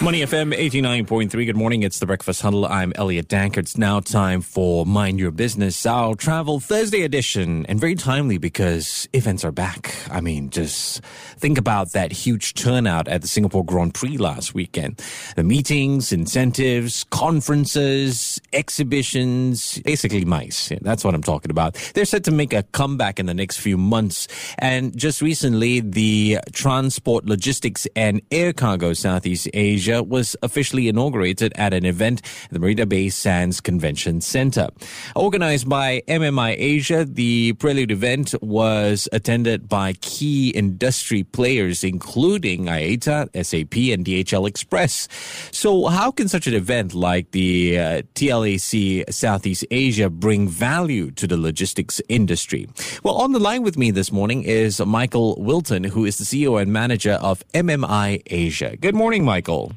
Money FM 89.3, good morning, it's the breakfast huddle. I'm Elliot Dankert. It's now time for Mind Your Business, our Travel Thursday edition. And very timely because events are back. I mean, just think about that huge turnout at the Singapore Grand Prix last weekend. The meetings, incentives, conferences, exhibitions, basically MICE. Yeah, that's what I'm talking about. They're set to make a comeback in the next few months. And just recently, the Transport Logistics and Air Cargo Southeast Asia was officially inaugurated at an event at the Marina Bay Sands Convention Centre. Organised by MMI Asia, the prelude event was attended by key industry players, including IATA, SAP, and DHL Express. So how can such an event like the TLAC Southeast Asia bring value to the logistics industry? Well, on the line with me this morning is Michael Wilton, who is the CEO and manager of MMI Asia. Good morning, Michael.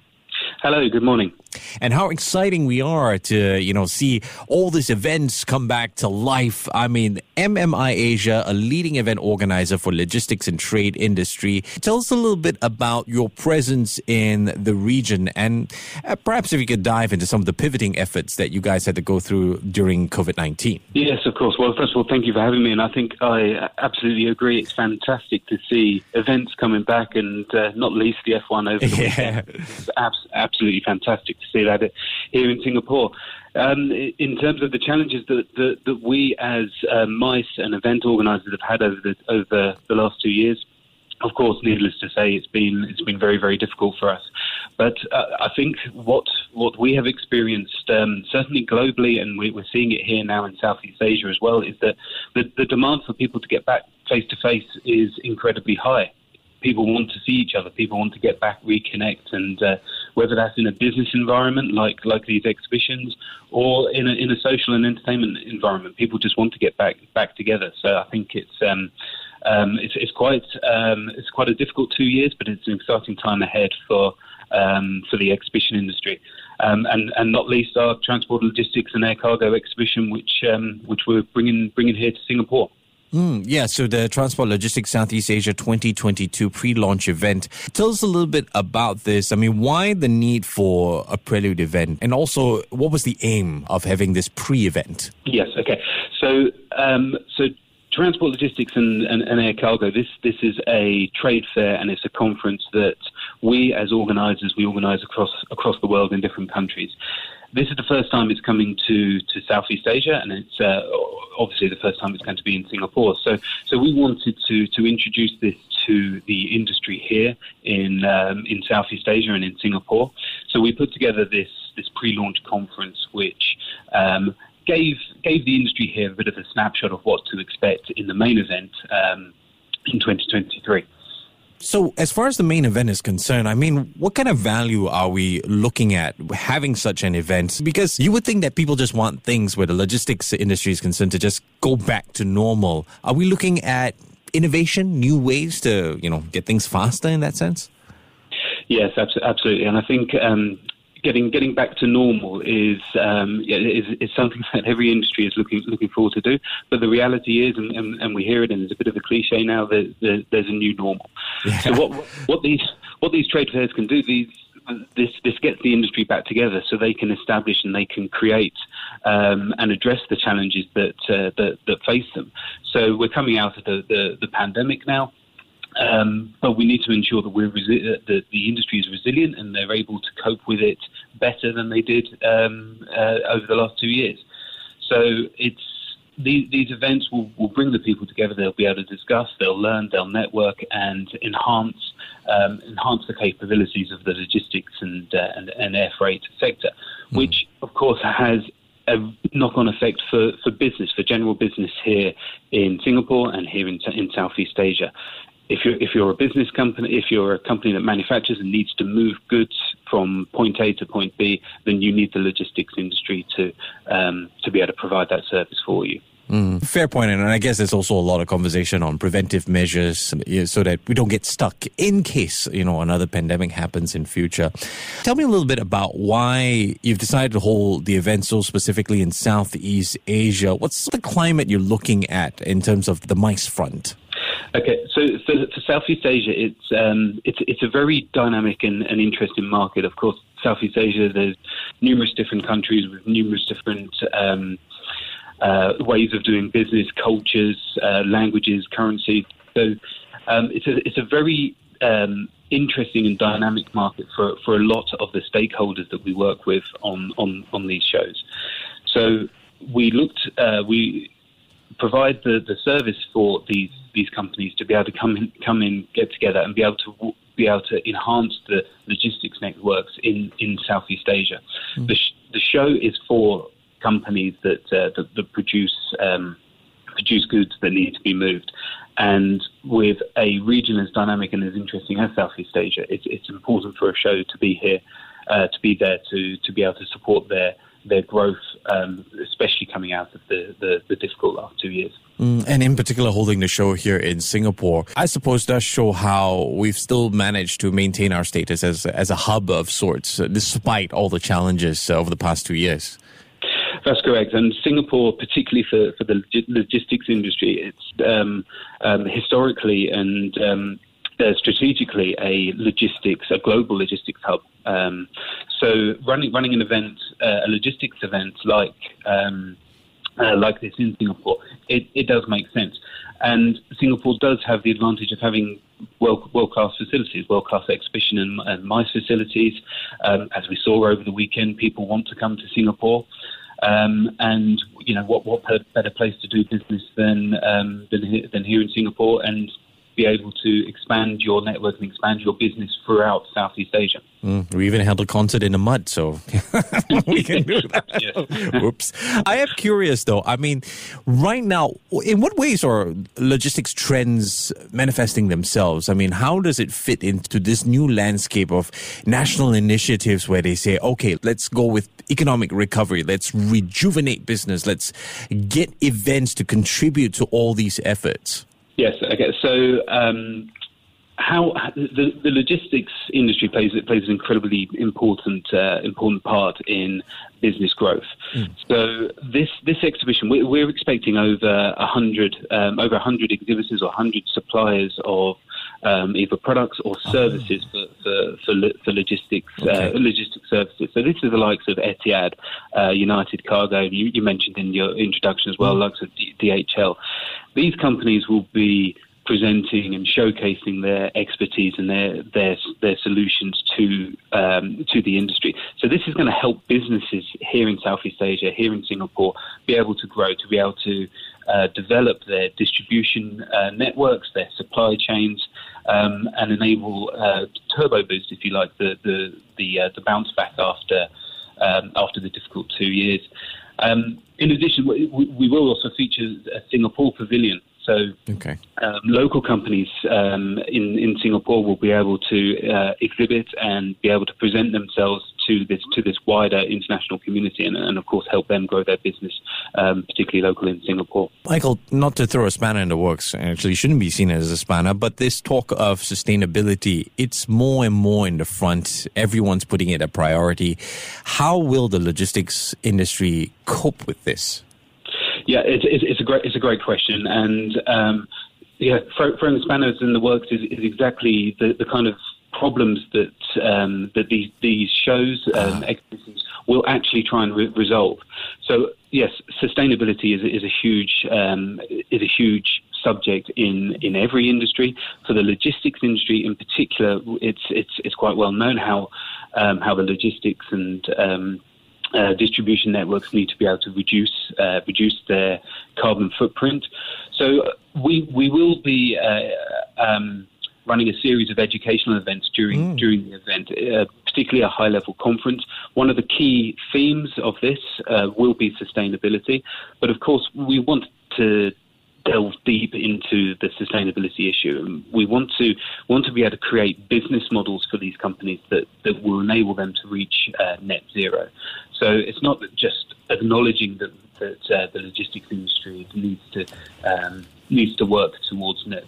Hello, good morning. And how exciting we are to, see all these events come back to life. I mean, MMI Asia, a leading event organizer for logistics and trade industry. Tell us a little bit about your presence in the region and perhaps if you could dive into some of the pivoting efforts that you guys had to go through during COVID-19. Yes, of course. Well, first of all, thank you for having me. And I think I absolutely agree. It's fantastic to see events coming back and not least the F1 over the weekend. It's absolutely fantastic to see that here in Singapore. In terms of the challenges that we as MICE and event organisers have had over the last 2 years, of course, needless to say, it's been very, very difficult for us. But I think what we have experienced, certainly globally, and we're seeing it here now in Southeast Asia as well, is that the demand for people to get back face-to-face is incredibly high. People want to see each other. People want to get back, reconnect, and whether that's in a business environment like these exhibitions or in a social and entertainment environment, people just want to get back together. So I think it's quite a difficult 2 years, but it's an exciting time ahead for the exhibition industry, and not least our Transport Logistics and Air Cargo exhibition, which we're bringing here to Singapore. So the Transport Logistics Southeast Asia 2022 pre-launch event. Tell us a little bit about this. I mean, why the need for a prelude event? And also, what was the aim of having this pre-event? Yes, okay. So Transport Logistics and Air Cargo, this is a trade fair and it's a conference that we as organisers, we organise across the world in different countries. This is the first time it's coming to Southeast Asia, and it's obviously the first time it's going to be in Singapore. So we wanted to introduce this to the industry here in Southeast Asia and in Singapore. So we put together this pre-launch conference, which gave the industry here a bit of a snapshot of what to expect in the main event in 2023. So as far as the main event is concerned, I mean, what kind of value are we looking at having such an event? Because you would think that people just want things where the logistics industry is concerned to just go back to normal. Are we looking at innovation, new ways to, get things faster in that sense? Yes, absolutely. And I think getting back to normal is something that every industry is looking forward to do. But the reality is, and we hear it, and it's a bit of a cliche now, that there's a new normal. Yeah. So what these trade fairs can do, this gets the industry back together, so they can establish and they can create and address the challenges that face them. So we're coming out of the pandemic now. But we need to ensure that the industry is resilient and they're able to cope with it better than they did over the last 2 years. So these events will bring the people together. They'll be able to discuss, they'll learn, they'll network, and enhance the capabilities of the logistics and air freight sector, which of course has a knock-on effect for business, for general business here in Singapore and here in Southeast Asia. If you're a business company, if you're a company that manufactures and needs to move goods from point A to point B, then you need the logistics industry to be able to provide that service for you. Fair point, and I guess there's also a lot of conversation on preventive measures so that we don't get stuck in case, you know, another pandemic happens in future. Tell me a little bit about why you've decided to hold the event so specifically in Southeast Asia. What's the climate you're looking at in terms of the MICE front? Okay, so for Southeast Asia, it's a very dynamic and interesting market. Of course, Southeast Asia, there's numerous different countries with numerous different ways of doing business, cultures, languages, currencies. So it's a very interesting and dynamic market for a lot of the stakeholders that we work with on these shows. So we provide the service for these companies to be able to come in, get together, and be able to enhance the logistics networks in Southeast Asia. Mm. The show is for companies that produce goods that need to be moved, and with a region as dynamic and as interesting as Southeast Asia, it's important for a show to be here, to be there, to be able to support their growth, especially coming out of the difficult last 2 years. And in particular, holding the show here in Singapore, I suppose does show how we've still managed to maintain our status as a hub of sorts, despite all the challenges over the past 2 years. That's correct. And Singapore, particularly for the logistics industry, it's historically and strategically a global logistics hub. So running an event, a logistics event like this in Singapore, it does make sense. And Singapore does have the advantage of having world-class facilities, world-class exhibition and MICE facilities. As we saw over the weekend, people want to come to Singapore. And you know, what better place to do business than here in Singapore, and be able to expand your network and expand your business throughout Southeast Asia. We even held a concert in the mud, so we can do that. Yes. Oops. I am curious, though. I mean, right now, in what ways are logistics trends manifesting themselves? I mean, how does it fit into this new landscape of national initiatives where they say, okay, let's go with economic recovery, let's rejuvenate business, let's get events to contribute to all these efforts? Yes. Okay. So, how the logistics industry plays an incredibly important part in business growth. Mm. So, this exhibition, we're expecting over 100 exhibitors or 100 suppliers of either products or services for logistics logistics services. So, this is the likes of Etihad, United Cargo. You mentioned in your introduction as well, likes of DHL. These companies will be presenting and showcasing their expertise and their solutions to the industry. So this is going to help businesses here in Southeast Asia, here in Singapore, be able to grow, to be able to develop their distribution networks, their supply chains, and enable turbo boost, if you like, the bounce back after the difficult 2 years. In addition, we will also feature a Singapore pavilion. So local companies in Singapore will be able to exhibit and be able to present themselves to this wider international community and of course help them grow their business, particularly local in Singapore. Michael, not to throw a spanner in the works, actually shouldn't be seen as a spanner, but this talk of sustainability, it's more and more in the front. Everyone's putting it a priority. How will the logistics industry cope with this? Yeah, it's a great question, and throwing spanners in the works is exactly the kind of problems that these shows exhibitions will actually try and resolve. So yes, sustainability is a huge subject in every industry. For the logistics industry in particular, it's quite well known how the logistics and distribution networks need to be able to reduce their carbon footprint. So we will be running a series of educational events during the event, particularly a high-level conference. One of the key themes of this will be sustainability, but of course we want to delve deep into the sustainability issue, and we want to be able to create business models for these companies that will enable them to reach net zero. So it's not just acknowledging that that the logistics industry needs to work towards net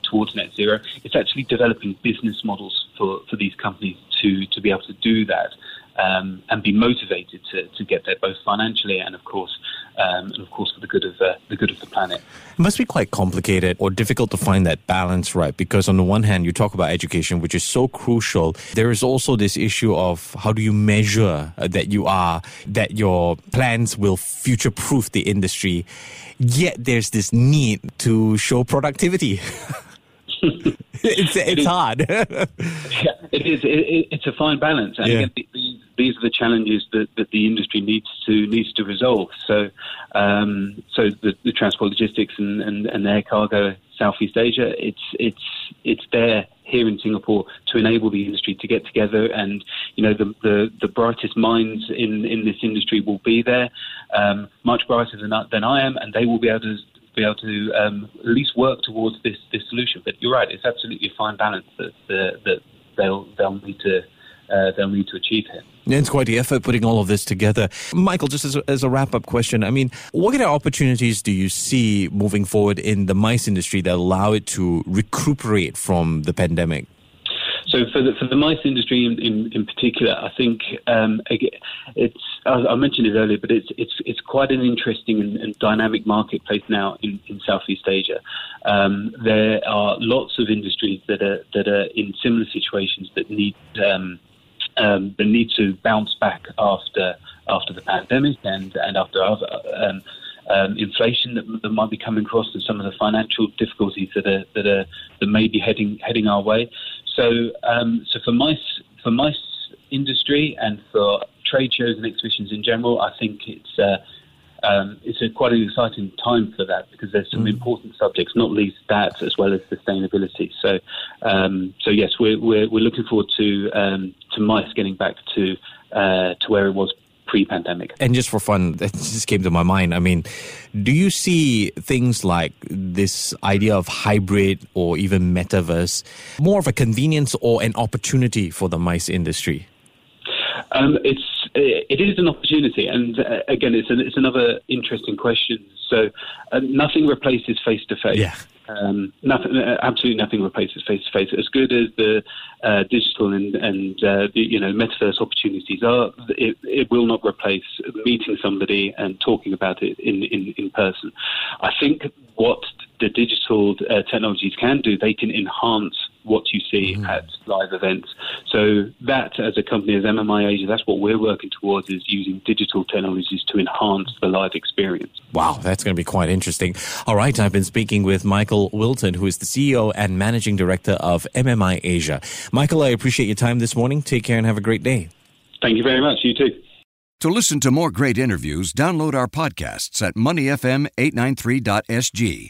zero. It's actually developing business models for these companies to be able to do that and be motivated to get there, both financially and of course for the good of the planet. It must be quite complicated or difficult to find that balance, right? Because on the one hand, you talk about education, which is so crucial. There is also this issue of how do you measure that your plans will future-proof the industry, yet there's this need to show productivity. It's hard. It's a fine balance. And again, these are the challenges that the industry needs to resolve. So, the transport logistics and air cargo Southeast Asia, it's there here in Singapore to enable the industry to get together, and you know the brightest minds in this industry will be there, much brighter than I am, and they will be able to at least work towards this solution. But you're right; it's absolutely a fine balance that they'll need to achieve here. Yeah, it's quite the effort putting all of this together. Michael, just as a wrap-up question, I mean, what kind of opportunities do you see moving forward in the MICE industry that allow it to recuperate from the pandemic? So for the MICE industry in particular, I think I mentioned it earlier, but it's quite an interesting and dynamic marketplace now in Southeast Asia. There are lots of industries that are in similar situations that need to bounce back after the pandemic and after other. Inflation that might be coming across, and some of the financial difficulties that may be heading our way. So for MICE industry and for trade shows and exhibitions in general, I think it's quite an exciting time for that, because there's some important subjects, not least that, as well as sustainability. So yes, we're looking forward to MICE getting back to where it was pre-pandemic. And just for fun, that just came to my mind. I mean, do you see things like this idea of hybrid or even metaverse more of a convenience or an opportunity for the MICE industry? It is an opportunity, and again, it's another interesting question. So, nothing replaces face-to-face. Yeah. Absolutely nothing replaces face-to-face. As good as the digital and metaverse opportunities are, it will not replace meeting somebody and talking about it in person. I think what the digital technologies can do, they can enhance what you see at live events. So that, as a company, as MMI Asia, that's what we're working towards, is using digital technologies to enhance the live experience. Wow, that's going to be quite interesting. All right, I've been speaking with Michael Wilton, who is the CEO and Managing Director of MMI Asia. Michael, I appreciate your time this morning. Take care and have a great day. Thank you very much. You too. To listen to more great interviews, download our podcasts at moneyfm893.sg